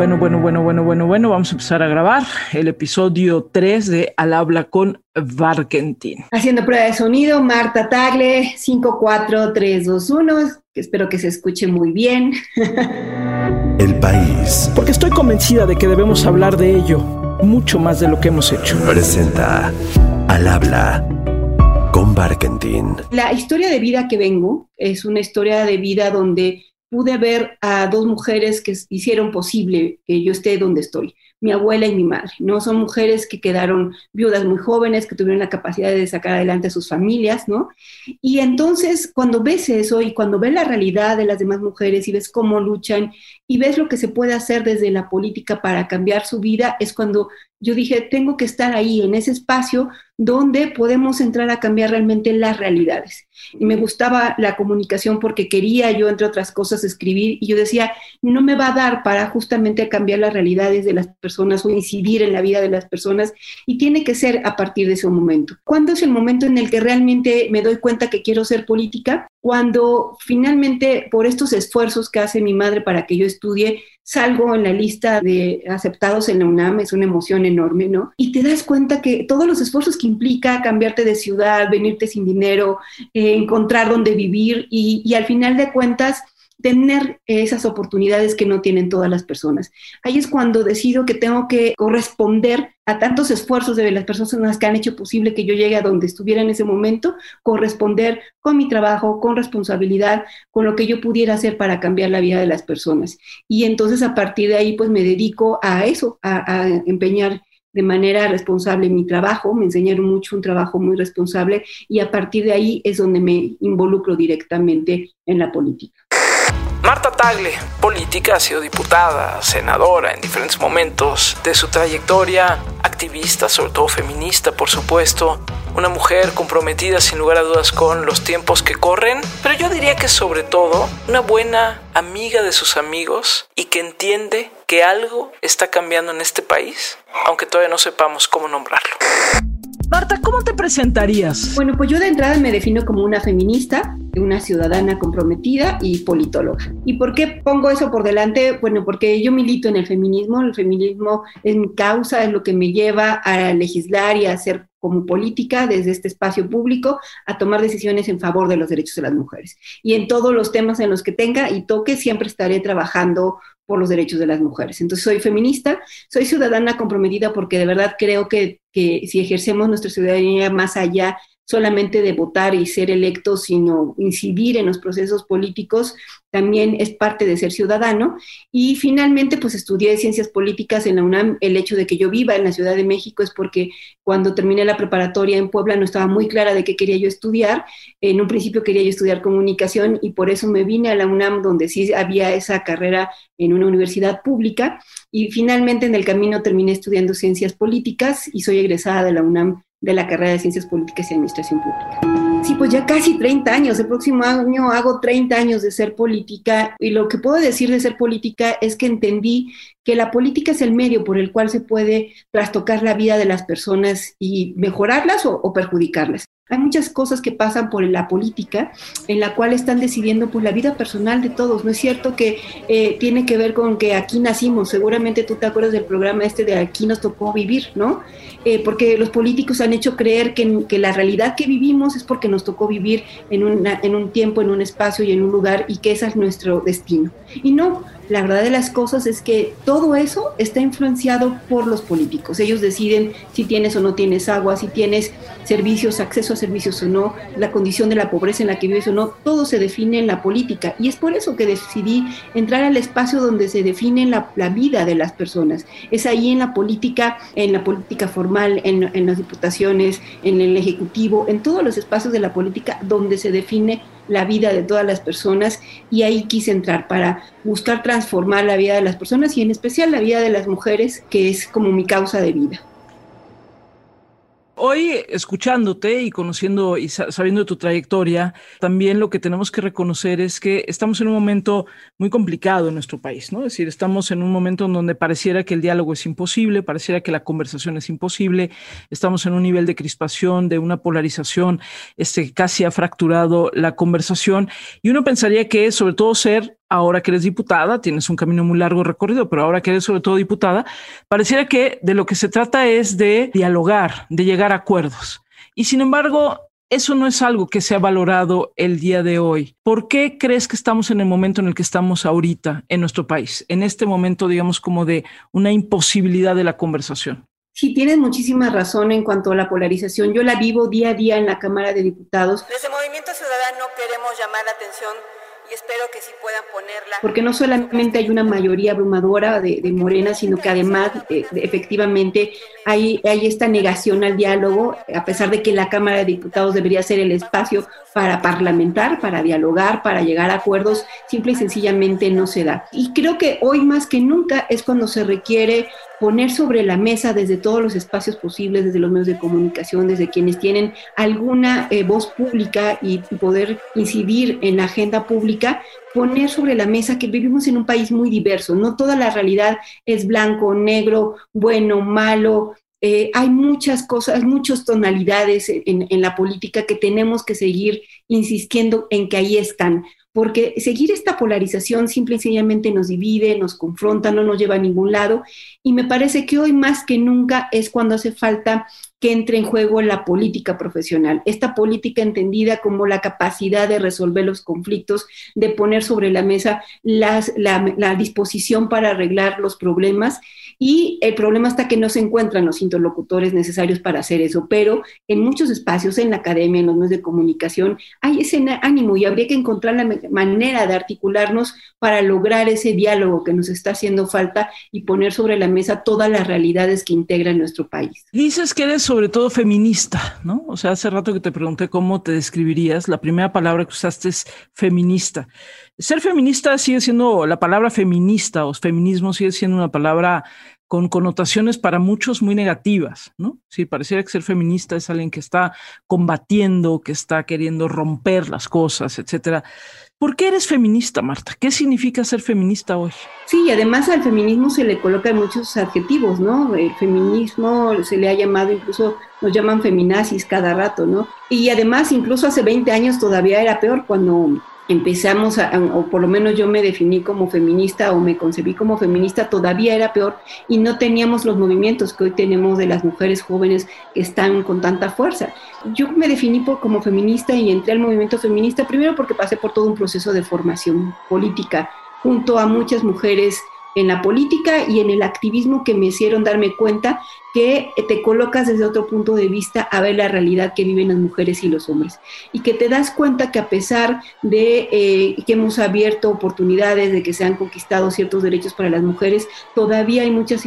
Bueno, vamos a empezar a grabar el episodio 3 de Al Habla con Barquentín. Haciendo prueba de sonido, Marta Tagle, 5, 4, 3, 2, 1, espero que se escuche muy bien. El país. Porque estoy convencida de que debemos hablar de ello mucho más de lo que hemos hecho. Presenta Al Habla con Barquentín. La historia de vida que vengo es una historia de vida donde pude ver a dos mujeres que hicieron posible que yo esté donde estoy, mi abuela y mi madre, ¿no? Son mujeres que quedaron viudas muy jóvenes, que tuvieron la capacidad de sacar adelante a sus familias, ¿no? Y entonces, cuando ves eso y cuando ves la realidad de las demás mujeres y ves cómo luchan y ves lo que se puede hacer desde la política para cambiar su vida, es cuando yo dije, tengo que estar ahí, en ese espacio donde podemos entrar a cambiar realmente las realidades. Y me gustaba la comunicación porque quería yo, entre otras cosas, escribir. Y yo decía, no me va a dar para justamente cambiar las realidades de las personas o incidir en la vida de las personas. Y tiene que ser a partir de ese momento. ¿Cuándo es el momento en el que realmente me doy cuenta que quiero ser política? Cuando finalmente, por estos esfuerzos que hace mi madre para que yo estudie, salgo en la lista de aceptados en la UNAM, es una emoción enorme, ¿no? Y te das cuenta que todos los esfuerzos que implica cambiarte de ciudad, venirte sin dinero, encontrar dónde vivir y al final de cuentas tener esas oportunidades que no tienen todas las personas. Ahí es cuando decido que tengo que corresponder a tantos esfuerzos de las personas que han hecho posible que yo llegue a donde estuviera en ese momento, corresponder con mi trabajo, con responsabilidad, con lo que yo pudiera hacer para cambiar la vida de las personas. Y entonces a partir de ahí pues me dedico a eso, a empeñar de manera responsable mi trabajo, me enseñaron mucho un trabajo muy responsable y a partir de ahí es donde me involucro directamente en la política. Marta Tagle, política, ha sido diputada, senadora en diferentes momentos de su trayectoria, activista, sobre todo feminista, por supuesto, una mujer comprometida sin lugar a dudas con los tiempos que corren, pero yo diría que sobre todo una buena amiga de sus amigos y que entiende que algo está cambiando en este país, aunque todavía no sepamos cómo nombrarlo. Marta, ¿cómo te presentarías? Bueno, pues yo de entrada me defino como una feminista, una ciudadana comprometida y politóloga. ¿Y por qué pongo eso por delante? Bueno, porque yo milito en el feminismo es mi causa, es lo que me lleva a legislar y a hacer como política desde este espacio público a tomar decisiones en favor de los derechos de las mujeres. Y en todos los temas en los que tenga y toque siempre estaré trabajando por los derechos de las mujeres. Entonces soy feminista, soy ciudadana comprometida porque de verdad creo que si ejercemos nuestra ciudadanía más allá solamente de votar y ser electos, sino incidir en los procesos políticos, también es parte de ser ciudadano. Y finalmente, pues estudié ciencias políticas en la UNAM. El hecho de que yo viva en la Ciudad de México es porque cuando terminé la preparatoria en Puebla no estaba muy clara de qué quería yo estudiar. En un principio quería yo estudiar comunicación y por eso me vine a la UNAM, donde sí había esa carrera en una universidad pública. Y finalmente en el camino terminé estudiando ciencias políticas y soy egresada de la UNAM de la carrera de Ciencias Políticas y Administración Pública. Sí, pues ya casi 30 años, el próximo año hago 30 años de ser política y lo que puedo decir de ser política es que entendí que la política es el medio por el cual se puede trastocar la vida de las personas y mejorarlas o perjudicarlas. Hay muchas cosas que pasan por la política en la cual están decidiendo pues, la vida personal de todos. No es cierto que tiene que ver con que aquí nacimos. Seguramente tú te acuerdas del programa este de Aquí nos tocó vivir, ¿no? Porque los políticos han hecho creer que la realidad que vivimos es porque nos tocó vivir en un tiempo, en un espacio y en un lugar y que ese es nuestro destino. Y no, la verdad de las cosas es que todo eso está influenciado por los políticos. Ellos deciden si tienes o no tienes agua, si tienes servicios, acceso a servicios o no, la condición de la pobreza en la que vives o no, todo se define en la política. Y es por eso que decidí entrar al espacio donde se define la vida de las personas. Es ahí en la política formal, en las diputaciones, en el Ejecutivo, en todos los espacios de la política donde se define la vida de todas las personas y ahí quise entrar para buscar transformar la vida de las personas y en especial la vida de las mujeres, que es como mi causa de vida. Hoy, escuchándote y conociendo y sabiendo de tu trayectoria, también lo que tenemos que reconocer es que estamos en un momento muy complicado en nuestro país, ¿no? Es decir, estamos en un momento en donde pareciera que el diálogo es imposible, pareciera que la conversación es imposible, estamos en un nivel de crispación, de una polarización, casi ha fracturado la conversación y uno pensaría que sobre todo ser ahora que eres diputada, tienes un camino muy largo recorrido, pero ahora que eres sobre todo diputada, pareciera que de lo que se trata es de dialogar, de llegar a acuerdos. Y sin embargo, eso no es algo que se ha valorado el día de hoy. ¿Por qué crees que estamos en el momento en el que estamos ahorita en nuestro país? En este momento, digamos, como de una imposibilidad de la conversación. Sí, tienes muchísima razón en cuanto a la polarización. Yo la vivo día a día en la Cámara de Diputados. Desde Movimiento Ciudadano queremos llamar la atención y espero que sí puedan ponerla. Porque no solamente hay una mayoría abrumadora de Morena, sino que además efectivamente hay esta negación al diálogo, a pesar de que la Cámara de Diputados debería ser el espacio para parlamentar, para dialogar, para llegar a acuerdos, simple y sencillamente no se da. Y creo que hoy más que nunca es cuando se requiere poner sobre la mesa desde todos los espacios posibles, desde los medios de comunicación, desde quienes tienen alguna voz pública y poder incidir en la agenda pública, poner sobre la mesa que vivimos en un país muy diverso. No toda la realidad es blanco, negro, bueno, malo. Hay muchas cosas, muchas tonalidades en la política que tenemos que seguir insistiendo en que ahí están. Porque seguir esta polarización simple y sencillamente nos divide, nos confronta, no nos lleva a ningún lado. Y me parece que hoy más que nunca es cuando hace falta que entre en juego la política profesional. Esta política entendida como la capacidad de resolver los conflictos, de poner sobre la mesa la disposición para arreglar los problemas. Y el problema está que no se encuentran los interlocutores necesarios para hacer eso. Pero en muchos espacios, en la academia, en los medios de comunicación, hay ese ánimo y habría que encontrar la manera de articularnos para lograr ese diálogo que nos está haciendo falta y poner sobre la mesa todas las realidades que integra nuestro país. Dices que eres sobre todo feminista, ¿no? O sea, hace rato que te pregunté cómo te describirías, la primera palabra que usaste es feminista. Ser feminista sigue siendo la palabra feminista o feminismo sigue siendo una palabra con connotaciones para muchos muy negativas, ¿no? Sí, pareciera que ser feminista es alguien que está combatiendo, que está queriendo romper las cosas, etcétera. ¿Por qué eres feminista, Marta? ¿Qué significa ser feminista hoy? Sí, además al feminismo se le colocan muchos adjetivos, ¿no? El feminismo se le ha llamado incluso, nos llaman feminazis cada rato, ¿no? Y además incluso hace 20 años todavía era peor cuando empezamos, o por lo menos yo me definí como feminista o me concebí como feminista, todavía era peor y no teníamos los movimientos que hoy tenemos de las mujeres jóvenes que están con tanta fuerza. Yo me definí como feminista y entré al movimiento feminista primero porque pasé por todo un proceso de formación política junto a muchas mujeres en la política y en el activismo que me hicieron darme cuenta que te colocas desde otro punto de vista a ver la realidad que viven las mujeres y los hombres y que te das cuenta que a pesar de que hemos abierto oportunidades, de que se han conquistado ciertos derechos para las mujeres, todavía hay muchas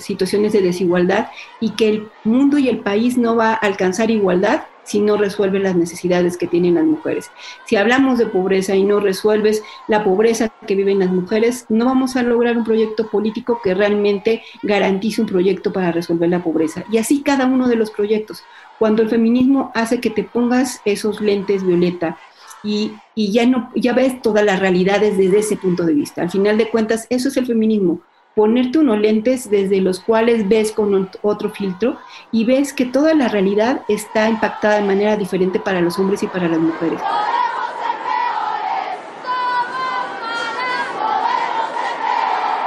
situaciones de desigualdad y que el mundo y el país no va a alcanzar igualdad si no resuelven las necesidades que tienen las mujeres. Si hablamos de pobreza y no resuelves la pobreza que viven las mujeres, no vamos a lograr un proyecto político que realmente garantice un proyecto para resolver la pobreza. Y así cada uno de los proyectos. Cuando el feminismo hace que te pongas esos lentes violeta y ya ves todas las realidades desde ese punto de vista. Al final de cuentas, eso es el feminismo. Ponerte unos lentes desde los cuales ves con otro filtro y ves que toda la realidad está impactada de manera diferente para los hombres y para las mujeres.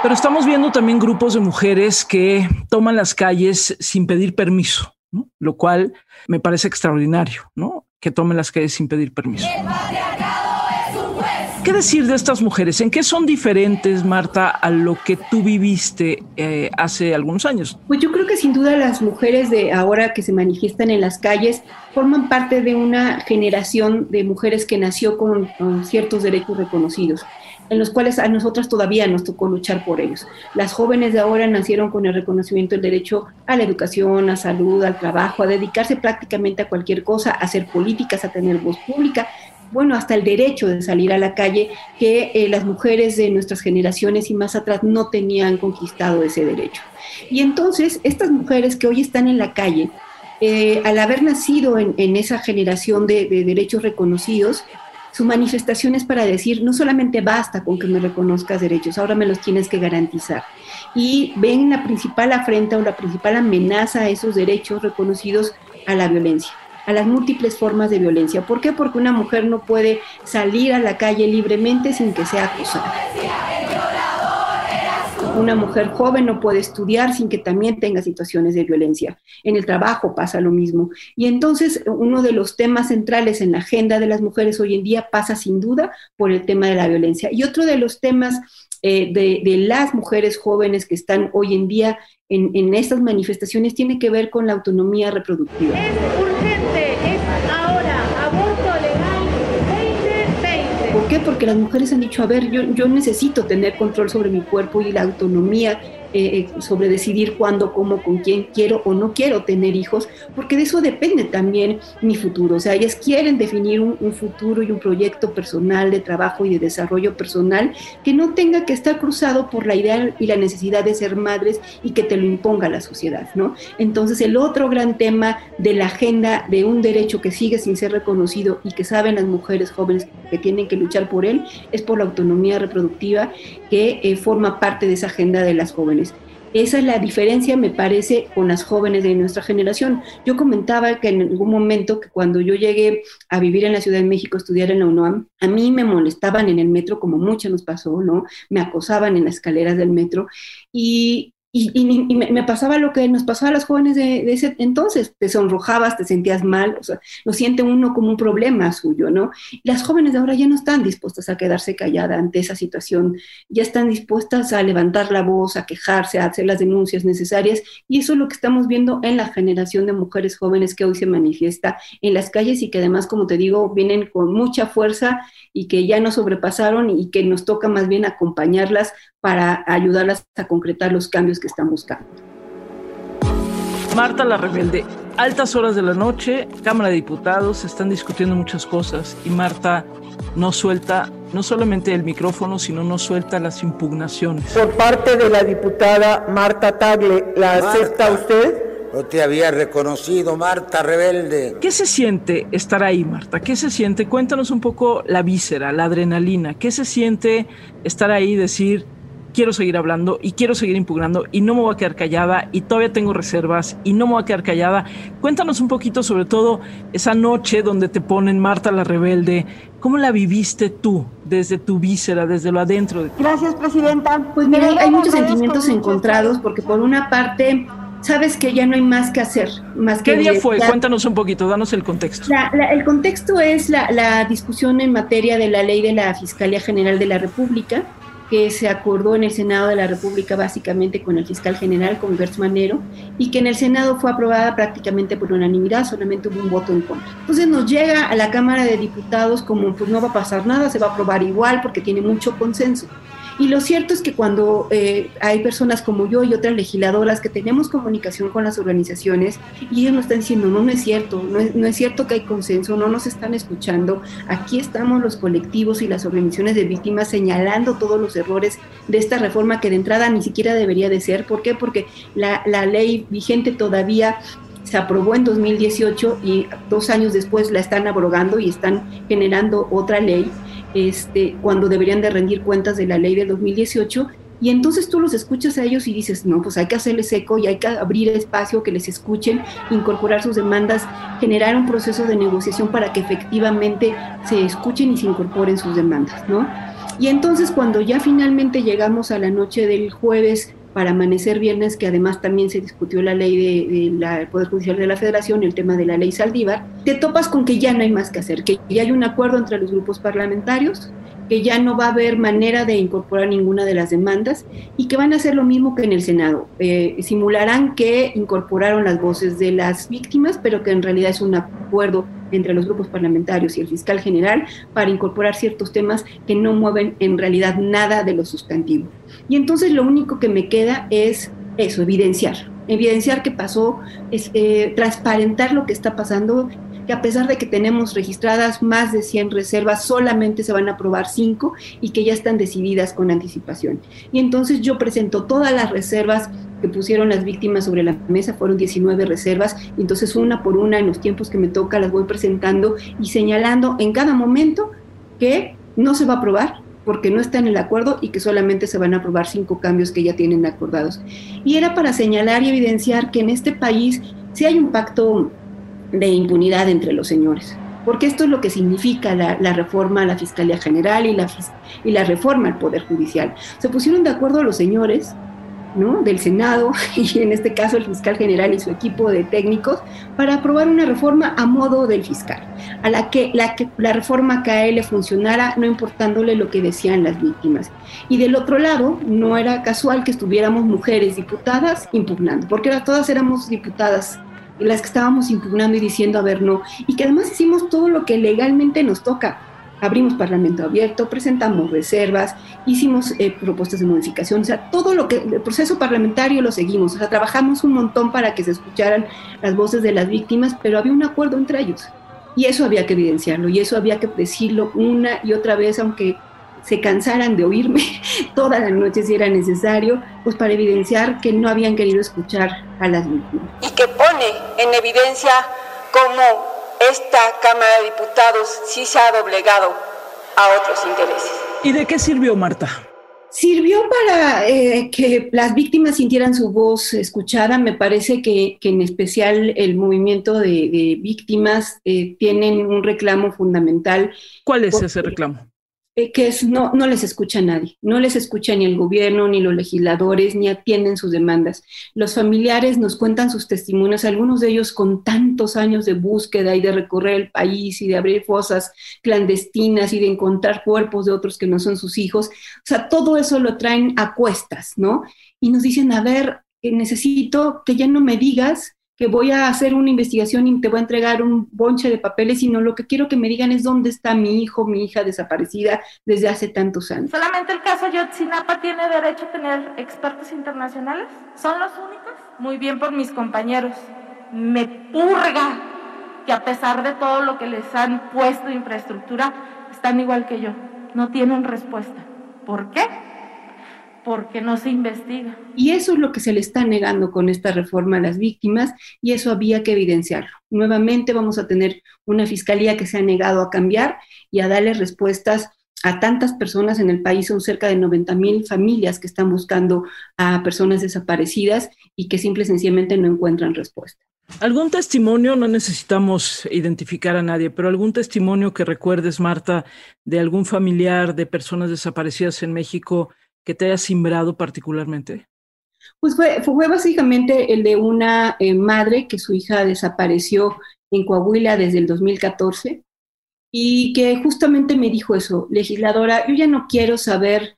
Pero estamos viendo también grupos de mujeres que toman las calles sin pedir permiso, ¿no? Lo cual me parece extraordinario, ¿no? Que tomen las calles sin pedir permiso. ¿Qué decir de estas mujeres? ¿En qué son diferentes, Marta, a lo que tú viviste hace algunos años? Pues yo creo que sin duda las mujeres de ahora que se manifiestan en las calles forman parte de una generación de mujeres que nació con ciertos derechos reconocidos, en los cuales a nosotras todavía nos tocó luchar por ellos. Las jóvenes de ahora nacieron con el reconocimiento del derecho a la educación, a salud, al trabajo, a dedicarse prácticamente a cualquier cosa, a hacer políticas, a tener voz pública, bueno, hasta el derecho de salir a la calle, que las mujeres de nuestras generaciones y más atrás no tenían conquistado ese derecho. Y entonces, estas mujeres que hoy están en la calle, al haber nacido en esa generación de derechos reconocidos, su manifestación es para decir, no solamente basta con que me reconozcas derechos, ahora me los tienes que garantizar. Y ven la principal afrenta o la principal amenaza a esos derechos reconocidos a la violencia, a las múltiples formas de violencia. ¿Por qué? Porque una mujer no puede salir a la calle libremente sin que sea acosada. Una mujer joven no puede estudiar sin que también tenga situaciones de violencia. En el trabajo pasa lo mismo. Y entonces uno de los temas centrales en la agenda de las mujeres hoy en día pasa sin duda por el tema de la violencia. Y otro de los temas de las mujeres jóvenes que están hoy en día en estas manifestaciones tiene que ver con la autonomía reproductiva. Es urgente, es ahora, aborto legal 2020. ¿Por qué? Porque las mujeres han dicho, a ver, yo necesito tener control sobre mi cuerpo y la autonomía sobre decidir cuándo, cómo, con quién quiero o no quiero tener hijos, porque de eso depende también mi futuro. O sea, ellas quieren definir un futuro y un proyecto personal de trabajo y de desarrollo personal que no tenga que estar cruzado por la idea y la necesidad de ser madres y que te lo imponga la sociedad, ¿no? Entonces, el otro gran tema de la agenda de un derecho que sigue sin ser reconocido y que saben las mujeres jóvenes que tienen que luchar por él es por la autonomía reproductiva que forma parte de esa agenda de las jóvenes. Esa es la diferencia, me parece, con las jóvenes de nuestra generación. Yo comentaba que en algún momento, que cuando yo llegué a vivir en la Ciudad de México, a estudiar en la UNAM, a mí me molestaban en el metro, como mucho nos pasó, ¿no? Me acosaban en las escaleras del metro y me pasaba lo que nos pasaba a las jóvenes de ese entonces. Te sonrojabas, te sentías mal, o sea, lo siente uno como un problema suyo, ¿no? Las jóvenes de ahora ya no están dispuestas a quedarse calladas ante esa situación, ya están dispuestas a levantar la voz, a quejarse, a hacer las denuncias necesarias, y eso es lo que estamos viendo en la generación de mujeres jóvenes que hoy se manifiesta en las calles y que además, como te digo, vienen con mucha fuerza y que ya nos sobrepasaron y que nos toca más bien acompañarlas para ayudarlas a concretar los cambios que están buscando. Marta la Rebelde, altas horas de la noche, Cámara de Diputados, están discutiendo muchas cosas y Marta no suelta no solamente el micrófono, sino no suelta las impugnaciones. Por parte de la diputada Marta Tagle, ¿la acepta usted? No te había reconocido, Marta Rebelde. ¿Qué se siente estar ahí, Marta? ¿Qué se siente? Cuéntanos un poco la víscera, la adrenalina. ¿Qué se siente estar ahí y decir, quiero seguir hablando y quiero seguir impugnando y no me voy a quedar callada y todavía tengo reservas y no me voy a quedar callada? Cuéntanos un poquito sobre todo esa noche donde te ponen Marta la Rebelde. ¿Cómo la viviste tú desde tu víscera, desde lo adentro de ti? Gracias, presidenta. Pues mira, hay muchos sentimientos encontrados porque por una parte sabes que ya no hay más que hacer. Más que ¿qué día fue? Cuéntanos un poquito, danos el contexto. El contexto es la discusión en materia de la ley de la Fiscalía General de la República, que se acordó en el Senado de la República básicamente con el fiscal general, con Gertz Manero, y que en el Senado fue aprobada prácticamente por unanimidad, solamente hubo un voto en contra. Entonces nos llega a la Cámara de Diputados como pues no va a pasar nada, se va a aprobar igual porque tiene mucho consenso. Y lo cierto es que cuando hay personas como yo y otras legisladoras que tenemos comunicación con las organizaciones y ellos nos están diciendo, no es cierto que hay consenso, no nos están escuchando, aquí estamos los colectivos y las organizaciones de víctimas señalando todos los errores de esta reforma que de entrada ni siquiera debería de ser. ¿Por qué? Porque la ley vigente todavía se aprobó en 2018 y 2 años después la están abrogando y están generando otra ley. Cuando deberían de rendir cuentas de la ley del 2018, y entonces tú los escuchas a ellos y dices, no, pues hay que hacerles eco y hay que abrir espacio, que les escuchen, incorporar sus demandas, generar un proceso de negociación para que efectivamente se escuchen y se incorporen sus demandas, ¿no? Y entonces cuando ya finalmente llegamos a la noche del jueves para amanecer viernes, que además también se discutió la ley del Poder Judicial de la Federación, el tema de la ley Saldívar, te topas con que ya no hay más que hacer, que ya hay un acuerdo entre los grupos parlamentarios, que ya no va a haber manera de incorporar ninguna de las demandas y que van a hacer lo mismo que en el Senado. Simularán que incorporaron las voces de las víctimas, pero que en realidad es un acuerdo entre los grupos parlamentarios y el fiscal general para incorporar ciertos temas que no mueven en realidad nada de lo sustantivo. Y entonces lo único que me queda es eso, evidenciar qué pasó, transparentar lo que está pasando, que a pesar de que tenemos registradas más de 100 reservas, solamente se van a aprobar 5 y que ya están decididas con anticipación. Y entonces yo presento todas las reservas que pusieron las víctimas sobre la mesa, fueron 19 reservas, y entonces una por una en los tiempos que me toca las voy presentando y señalando en cada momento que no se va a aprobar porque no está en el acuerdo y que solamente se van a aprobar 5 cambios que ya tienen acordados. Y era para señalar y evidenciar que en este país sí hay un pacto de impunidad entre los señores. Porque esto es lo que significa la reforma a la Fiscalía General y la reforma al Poder Judicial. Se pusieron de acuerdo los señores, ¿no?, del Senado, y en este caso el fiscal general y su equipo de técnicos, para aprobar una reforma a modo del fiscal, a la que la reforma que a él le funcionara, no importándole lo que decían las víctimas. Y del otro lado, no era casual que estuviéramos mujeres diputadas impugnando, porque todas éramos diputadas las que estábamos impugnando y diciendo, a ver, no, y que además hicimos todo lo que legalmente nos toca. Abrimos parlamento abierto, presentamos reservas, hicimos propuestas de modificación, o sea, todo lo que, el proceso parlamentario lo seguimos, o sea, trabajamos un montón para que se escucharan las voces de las víctimas, pero había un acuerdo entre ellos, y eso había que evidenciarlo, y eso había que decirlo una y otra vez, aunque se cansaran de oírme toda la noche si era necesario, pues para evidenciar que no habían querido escuchar a las víctimas. Y que pone en evidencia cómo esta Cámara de Diputados sí se ha doblegado a otros intereses. ¿Y de qué sirvió, Marta? Sirvió para que las víctimas sintieran su voz escuchada. Me parece que en especial el movimiento de víctimas tienen un reclamo fundamental. ¿Cuál es ese reclamo? Que es, no les escucha a nadie, no les escucha ni el gobierno, ni los legisladores, ni atienden sus demandas. Los familiares nos cuentan sus testimonios, algunos de ellos con tantos años de búsqueda y de recorrer el país y de abrir fosas clandestinas y de encontrar cuerpos de otros que no son sus hijos. O sea, todo eso lo traen a cuestas, ¿no? Y nos dicen, a ver, necesito que ya no me digas que voy a hacer una investigación y te voy a entregar un bonche de papeles, sino lo que quiero que me digan es dónde está mi hijo, mi hija desaparecida desde hace tantos años. ¿Solamente el caso Yotzinapa tiene derecho a tener expertos internacionales? ¿Son los únicos? Muy bien por mis compañeros. Me purga que a pesar de todo lo que les han puesto de infraestructura, están igual que yo. No tienen respuesta. ¿Por qué? Porque no se investiga. Y eso es lo que se le está negando con esta reforma a las víctimas, y eso había que evidenciarlo. Nuevamente vamos a tener una fiscalía que se ha negado a cambiar y a darle respuestas a tantas personas en el país. Son cerca de 90,000 familias que están buscando a personas desaparecidas y que simple y sencillamente no encuentran respuesta. ¿Algún testimonio? No necesitamos identificar a nadie, pero algún testimonio que recuerdes, Marta, de algún familiar de personas desaparecidas en México que te haya simbrado particularmente. Pues fue básicamente el de una madre que su hija desapareció en Coahuila desde el 2014 y que justamente me dijo eso, legisladora, yo ya no quiero saber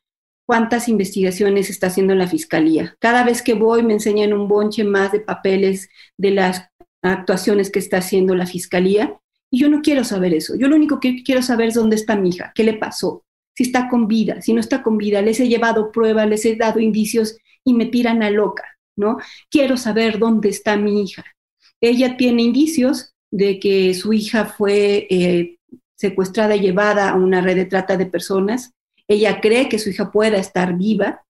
cuántas investigaciones está haciendo la Fiscalía. Cada vez que voy me enseñan un bonche más de papeles de las actuaciones que está haciendo la Fiscalía y yo no quiero saber eso. Yo lo único que quiero saber es dónde está mi hija, qué le pasó. Si está con vida, si no está con vida, les he llevado pruebas, les he dado indicios y me tiran a loca, ¿no? Quiero saber dónde está mi hija. Ella tiene indicios de que su hija fue secuestrada y llevada a una red de trata de personas. Ella cree que su hija pueda estar viva,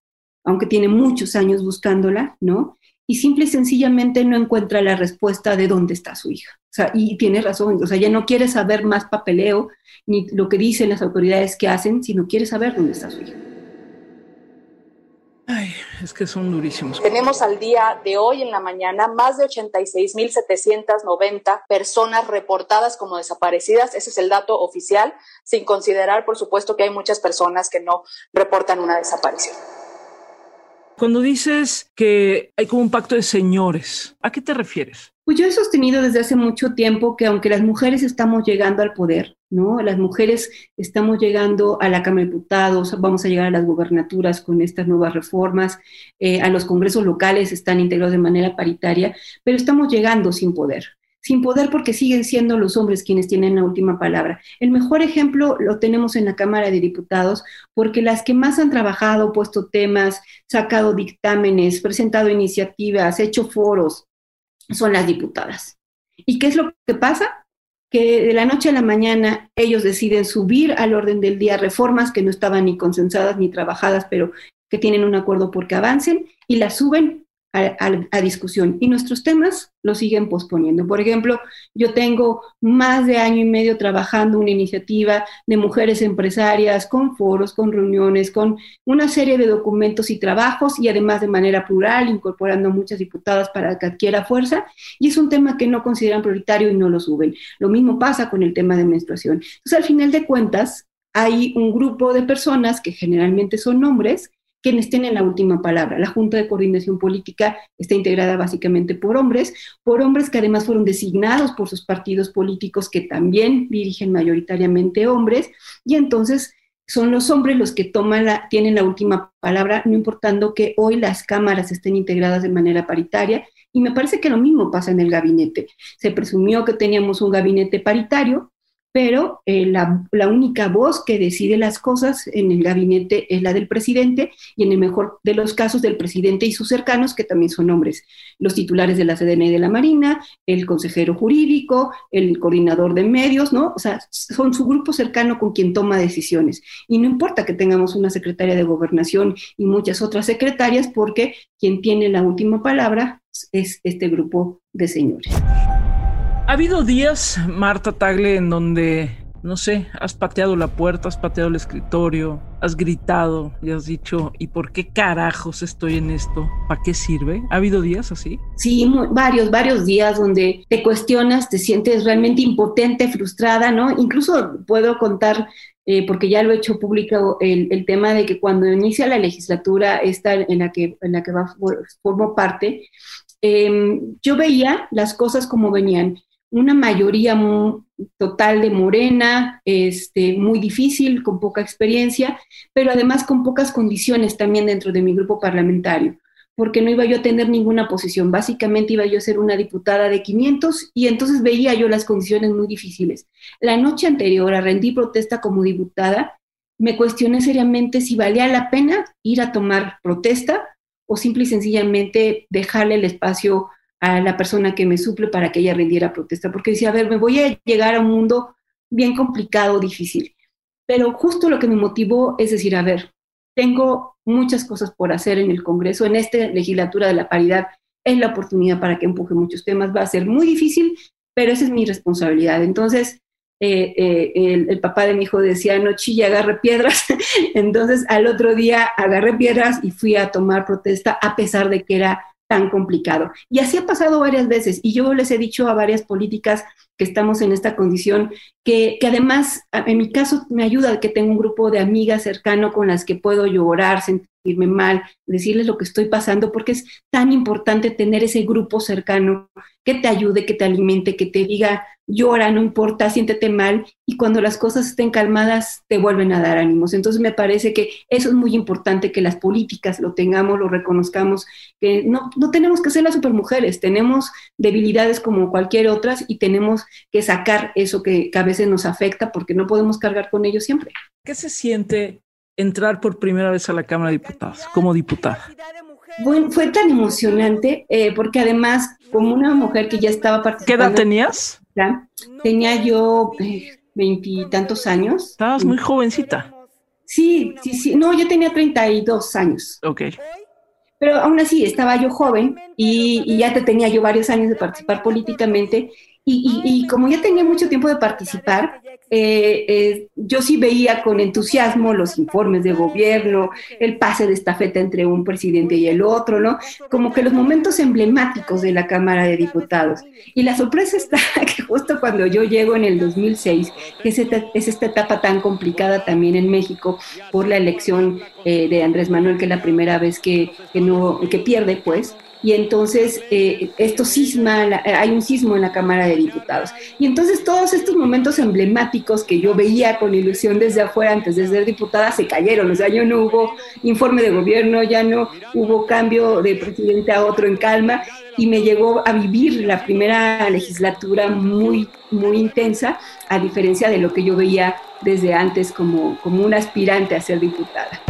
aunque tiene muchos años buscándola, ¿no? Y simple y sencillamente no encuentra la respuesta de dónde está su hija. O sea, y tiene razón, o sea, ya no quiere saber más papeleo, ni lo que dicen las autoridades que hacen, sino quiere saber dónde está su hija. Ay, es que son durísimos. Tenemos al día de hoy en la mañana más de 86,790 personas reportadas como desaparecidas. Ese es el dato oficial, sin considerar, por supuesto, que hay muchas personas que no reportan una desaparición. Cuando dices que hay como un pacto de señores, ¿a qué te refieres? Pues yo he sostenido desde hace mucho tiempo que aunque las mujeres estamos llegando al poder, ¿no? Las mujeres estamos llegando a la Cámara de Diputados, vamos a llegar a las gubernaturas con estas nuevas reformas, a los congresos locales están integrados de manera paritaria, pero estamos llegando sin poder. Sin poder porque siguen siendo los hombres quienes tienen la última palabra. El mejor ejemplo lo tenemos en la Cámara de Diputados porque las que más han trabajado, puesto temas, sacado dictámenes, presentado iniciativas, hecho foros, son las diputadas. ¿Y qué es lo que pasa? Que de la noche a la mañana ellos deciden subir al orden del día reformas que no estaban ni consensadas ni trabajadas, pero que tienen un acuerdo porque avancen y las suben a discusión, y nuestros temas los siguen posponiendo. Por ejemplo, yo tengo más de año y medio trabajando una iniciativa de mujeres empresarias, con foros, con reuniones, con una serie de documentos y trabajos, y además de manera plural, incorporando muchas diputadas para que adquiera fuerza, y es un tema que no consideran prioritario y no lo suben. Lo mismo pasa con el tema de menstruación. Entonces, al final de cuentas, hay un grupo de personas, que generalmente son hombres, quienes tienen la última palabra. La Junta de Coordinación Política está integrada básicamente por hombres que además fueron designados por sus partidos políticos, que también dirigen mayoritariamente hombres, y entonces son los hombres los que tienen la última palabra, no importando que hoy las cámaras estén integradas de manera paritaria, y me parece que lo mismo pasa en el gabinete. Se presumió que teníamos un gabinete paritario, pero la única voz que decide las cosas en el gabinete es la del presidente, y en el mejor de los casos del presidente y sus cercanos, que también son hombres, los titulares de la CDN y de la Marina, el consejero jurídico, el coordinador de medios, ¿no? O sea, son su grupo cercano con quien toma decisiones. Y no importa que tengamos una secretaria de Gobernación y muchas otras secretarias, porque quien tiene la última palabra es este grupo de señores. Ha habido días, Marta Tagle, en donde, no sé, has pateado la puerta, has pateado el escritorio, has gritado y has dicho, ¿y por qué carajos estoy en esto? ¿Para qué sirve? ¿Ha habido días así? Sí, varios días donde te cuestionas, te sientes realmente impotente, frustrada, ¿no? Incluso puedo contar, porque ya lo he hecho público, el tema de que cuando inicia la legislatura esta en la que formo parte, yo veía las cosas como venían. Una mayoría total de Morena, muy difícil, con poca experiencia, pero además con pocas condiciones también dentro de mi grupo parlamentario, porque no iba yo a tener ninguna posición. Básicamente iba yo a ser una diputada de 500, y entonces veía yo las condiciones muy difíciles. La noche anterior a rendir protesta como diputada, me cuestioné seriamente si valía la pena ir a tomar protesta o simple y sencillamente dejarle el espacio a la persona que me suple para que ella rindiera protesta, porque decía, a ver, me voy a llegar a un mundo bien complicado, difícil. Pero justo lo que me motivó es decir, a ver, tengo muchas cosas por hacer en el Congreso, en esta legislatura de la paridad es la oportunidad para que empuje muchos temas, va a ser muy difícil, pero esa es mi responsabilidad. Entonces, el papá de mi hijo decía, no chilla, agarre piedras. Entonces, al otro día agarré piedras y fui a tomar protesta, a pesar de que era tan complicado. Y así ha pasado varias veces, y yo les he dicho a varias políticas que estamos en esta condición, que además, en mi caso, me ayuda que tengo un grupo de amigas cercano con las que puedo llorar, sentirme mal, decirles lo que estoy pasando, porque es tan importante tener ese grupo cercano que te ayude, que te alimente, que te diga, llora, no importa, siéntete mal, y cuando las cosas estén calmadas, te vuelven a dar ánimos. Entonces me parece que eso es muy importante, que las políticas lo tengamos, lo reconozcamos, que no tenemos que ser las supermujeres, tenemos debilidades como cualquier otra, y tenemos que sacar eso que a veces nos afecta, porque no podemos cargar con ello siempre. ¿Qué se siente entrar por primera vez a la Cámara de Diputados como diputada? Bueno, fue tan emocionante, porque además, como una mujer que ya estaba participando... ¿Qué edad tenías? Tenía yo 20 y tantos años. Estabas muy jovencita. Sí. No, yo tenía 32 años. Ok. Pero aún así, estaba yo joven y ya tenía yo varios años de participar políticamente. Y como ya tenía mucho tiempo de participar, yo sí veía con entusiasmo los informes de gobierno, el pase de estafeta entre un presidente y el otro, ¿no? Como que los momentos emblemáticos de la Cámara de Diputados. Y la sorpresa está que justo cuando yo llego en el 2006, que es esta etapa tan complicada también en México por la elección de Andrés Manuel, que es la primera vez que pierde, pues. Y entonces hay un sismo en la Cámara de Diputados. Y entonces todos estos momentos emblemáticos que yo veía con ilusión desde afuera antes de ser diputada se cayeron. O sea, ya no hubo informe de gobierno, ya no hubo cambio de presidente a otro en calma. Y me llegó a vivir la primera legislatura muy, muy intensa, a diferencia de lo que yo veía desde antes como una aspirante a ser diputada.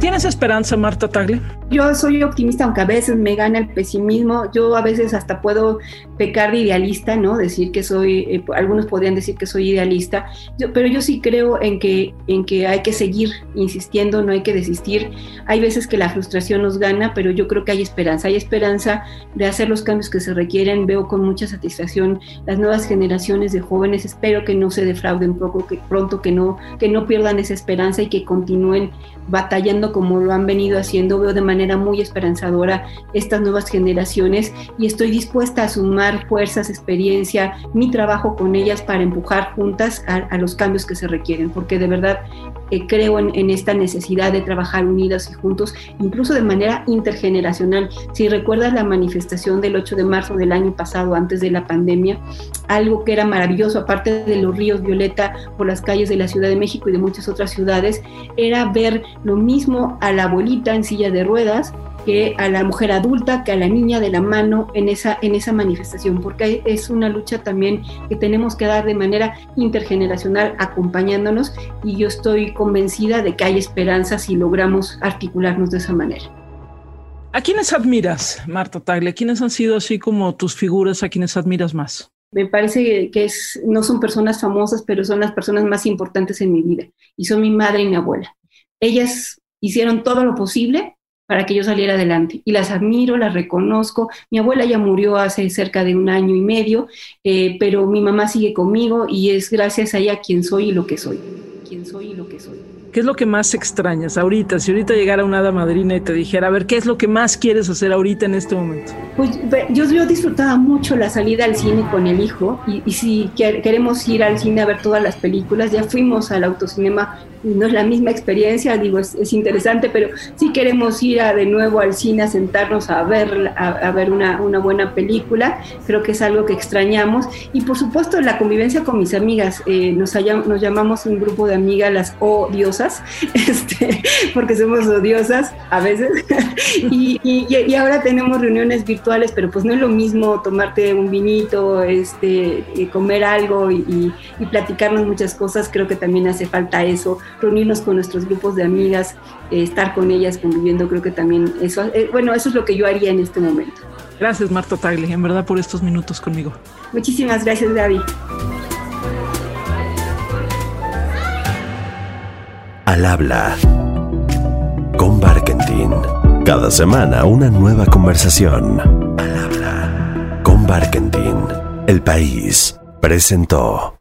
¿Tienes esperanza, Marta Tagle? Yo soy optimista, aunque a veces me gana el pesimismo. Yo a veces hasta puedo pecar de idealista, ¿no? Decir que soy, algunos podrían decir que soy idealista, pero yo sí creo en que hay que seguir insistiendo, no hay que desistir. Hay veces que la frustración nos gana, pero yo creo que hay esperanza de hacer los cambios que se requieren. Veo con mucha satisfacción las nuevas generaciones de jóvenes. Espero que no se defrauden pronto, que no pierdan esa esperanza y que continúen batallando como lo han venido haciendo. Veo de manera muy esperanzadora estas nuevas generaciones y estoy dispuesta a sumar fuerzas, experiencia, mi trabajo con ellas para empujar juntas a los cambios que se requieren, porque de verdad creo en esta necesidad de trabajar unidas y juntos, incluso de manera intergeneracional. Si recuerdas la manifestación del 8 de marzo del año pasado, antes de la pandemia, algo que era maravilloso, aparte de los ríos violeta por las calles de la Ciudad de México y de muchas otras ciudades, era ver lo mismo a la abuelita en silla de ruedas que a la mujer adulta, que a la niña de la mano en esa manifestación, porque es una lucha también que tenemos que dar de manera intergeneracional, acompañándonos, y yo estoy convencida de que hay esperanza si logramos articularnos de esa manera. ¿A quiénes admiras, Marta Tagle? ¿Quiénes han sido así como tus figuras a quienes admiras más? Me parece que no son personas famosas, pero son las personas más importantes en mi vida, y son mi madre y mi abuela. Ellas hicieron todo lo posible para que yo saliera adelante, y las admiro, las reconozco. Mi abuela ya murió hace cerca de un año y medio, pero mi mamá sigue conmigo y es gracias a ella quien soy y lo que soy. ¿Qué es lo que más extrañas ahorita? Si ahorita llegara una hada madrina y te dijera, a ver, ¿qué es lo que más quieres hacer ahorita en este momento? Pues yo disfrutaba mucho la salida al cine con el hijo, y si queremos ir al cine a ver todas las películas, ya fuimos al autocinema. No es la misma experiencia, digo, es interesante, pero sí queremos ir de nuevo al cine a sentarnos a ver una buena película. Creo que es algo que extrañamos. Y por supuesto la convivencia con mis amigas. Nos llamamos un grupo de amigas las odiosas, porque somos odiosas a veces. y ahora tenemos reuniones virtuales, pero pues no es lo mismo tomarte un vinito, comer algo y platicarnos muchas cosas. Creo que también hace falta eso, reunirnos con nuestros grupos de amigas, estar con ellas conviviendo. Creo que también eso es lo que yo haría en este momento. Gracias, Marta Tagle, en verdad, por estos minutos conmigo. Muchísimas gracias, Gaby. Al habla con Barquentín. Cada semana una nueva conversación. Al habla con Barquentín. El País presentó.